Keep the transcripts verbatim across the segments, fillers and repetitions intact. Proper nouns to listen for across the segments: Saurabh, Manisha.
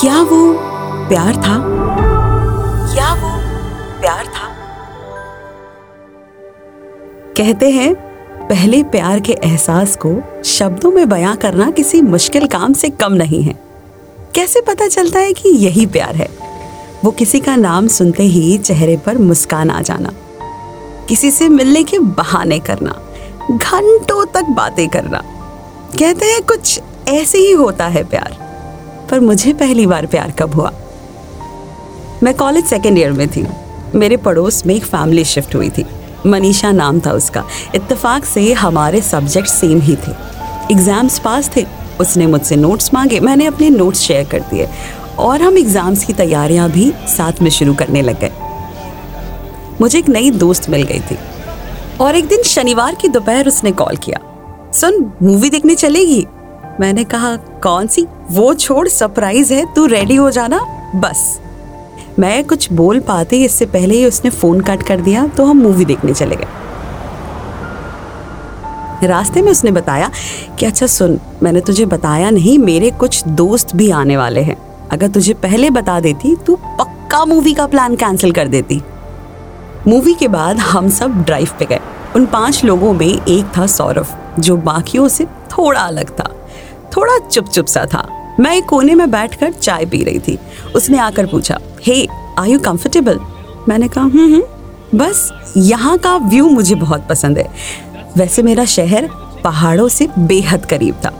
क्या वो प्यार था? क्या वो प्यार था? कहते हैं पहले प्यार के एहसास को शब्दों में बयां करना किसी मुश्किल काम से कम नहीं है। कैसे पता चलता है कि यही प्यार है? वो किसी का नाम सुनते ही चेहरे पर मुस्कान आ जाना, किसी से मिलने के बहाने करना, घंटों तक बातें करना। कहते हैं कुछ ऐसे ही होता है प्यार। पर मुझे पहली बार प्यार कब हुआ? मैं कॉलेज सेकेंड ईयर में थी। मेरे पड़ोस में एक फैमिली शिफ्ट हुई थी। मनीषा नाम था उसका। इत्तेफाक से हमारे सब्जेक्ट सेम ही थे। एग्ज़ाम्स पास थे। उसने मुझसे नोट्स मांगे, मैंने अपने नोट्स शेयर कर दिए और हम एग्ज़ाम्स की तैयारियां भी साथ में शुरू करने लग गए। मुझे एक नई दोस्त मिल गई थी और एक दिन शनिवार की दोपहर उसने कॉल किया, सुन मूवी देखने चलेगी? मैंने कहा कौन सी? वो छोड़, सरप्राइज है, तू रेडी हो जाना बस। मैं कुछ बोल पाते इससे पहले ही उसने फोन कट कर दिया। तो हम मूवी देखने चले गए। रास्ते में उसने बताया कि अच्छा सुन, मैंने तुझे बताया नहीं, मेरे कुछ दोस्त भी आने वाले हैं, अगर तुझे पहले बता देती तू पक्का मूवी का प्लान कैंसिल कर देती। मूवी के बाद हम सब ड्राइव पे गए। उन पांच लोगों में एक था सौरभ, जो बाकियों से थोड़ा अलग था, थोड़ा चुप चुप सा था। मैं एक कोने में बैठकर चाय पी रही थी। उसने आकर पूछा, हे आर यू कंफर्टेबल? मैंने कहा हम्म, बस यहाँ का व्यू मुझे बहुत पसंद है। वैसे मेरा शहर पहाड़ों से बेहद करीब था,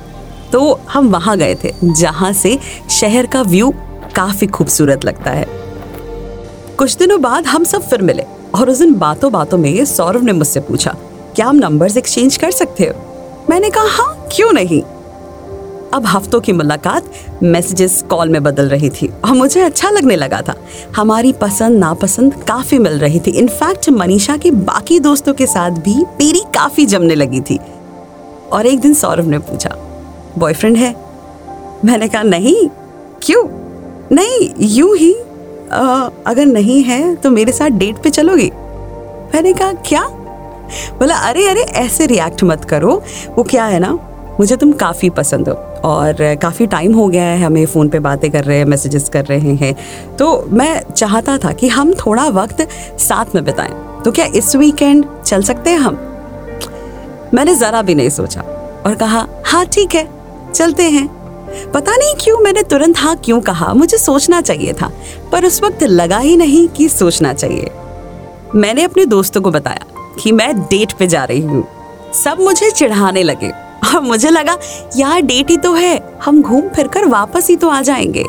तो हम वहाँ गए थे जहाँ से शहर का व्यू काफ़ी खूबसूरत लगता है। कुछ दिनों बाद हम सब फिर मिले और उस दिन बातों बातों में सौरभ ने मुझसे पूछा, क्या हम नंबर्स एक्सचेंज कर सकते हो? मैंने कहा हाँ, क्यों नहीं। अब हफ्तों की मुलाकात मैसेजेस कॉल में बदल रही थी और मुझे अच्छा लगने लगा था। हमारी पसंद नापसंद काफ़ी मिल रही थी। इनफैक्ट मनीषा के बाकी दोस्तों के साथ भी मेरी काफ़ी जमने लगी थी। और एक दिन सौरभ ने पूछा, बॉयफ्रेंड है? मैंने कहा नहीं। क्यों? नहीं, यूं ही। आ, अगर नहीं है तो मेरे साथ डेट पे चलोगी? मैंने कहा क्या? बोला अरे अरे ऐसे रिएक्ट मत करो, वो क्या है ना, मुझे तुम काफ़ी पसंद हो और काफ़ी टाइम हो गया है हमें फ़ोन पे बातें कर रहे हैं, मैसेजेस कर रहे हैं, तो मैं चाहता था कि हम थोड़ा वक्त साथ में बिताएं, तो क्या इस वीकेंड चल सकते हैं हम? मैंने ज़रा भी नहीं सोचा और कहा हाँ ठीक है, चलते हैं। पता नहीं क्यों मैंने तुरंत हाँ क्यों कहा, मुझे सोचना चाहिए था, पर उस वक्त लगा ही नहीं कि सोचना चाहिए। मैंने अपने दोस्तों को बताया कि मैं डेट पे जा रही हूँ। सब मुझे चिढ़ाने लगे और मुझे लगा यार डेट ही तो है, हम घूम फिर कर वापस ही तो आ जाएंगे।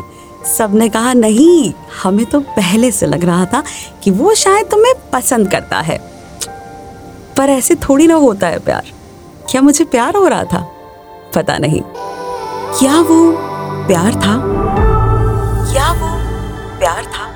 सबने कहा नहीं, हमें तो पहले से लग रहा था कि वो शायद तुम्हें पसंद करता है। पर ऐसे थोड़ी ना होता है प्यार। क्या मुझे प्यार हो रहा था? पता नहीं। क्या वो प्यार था? क्या वो प्यार था?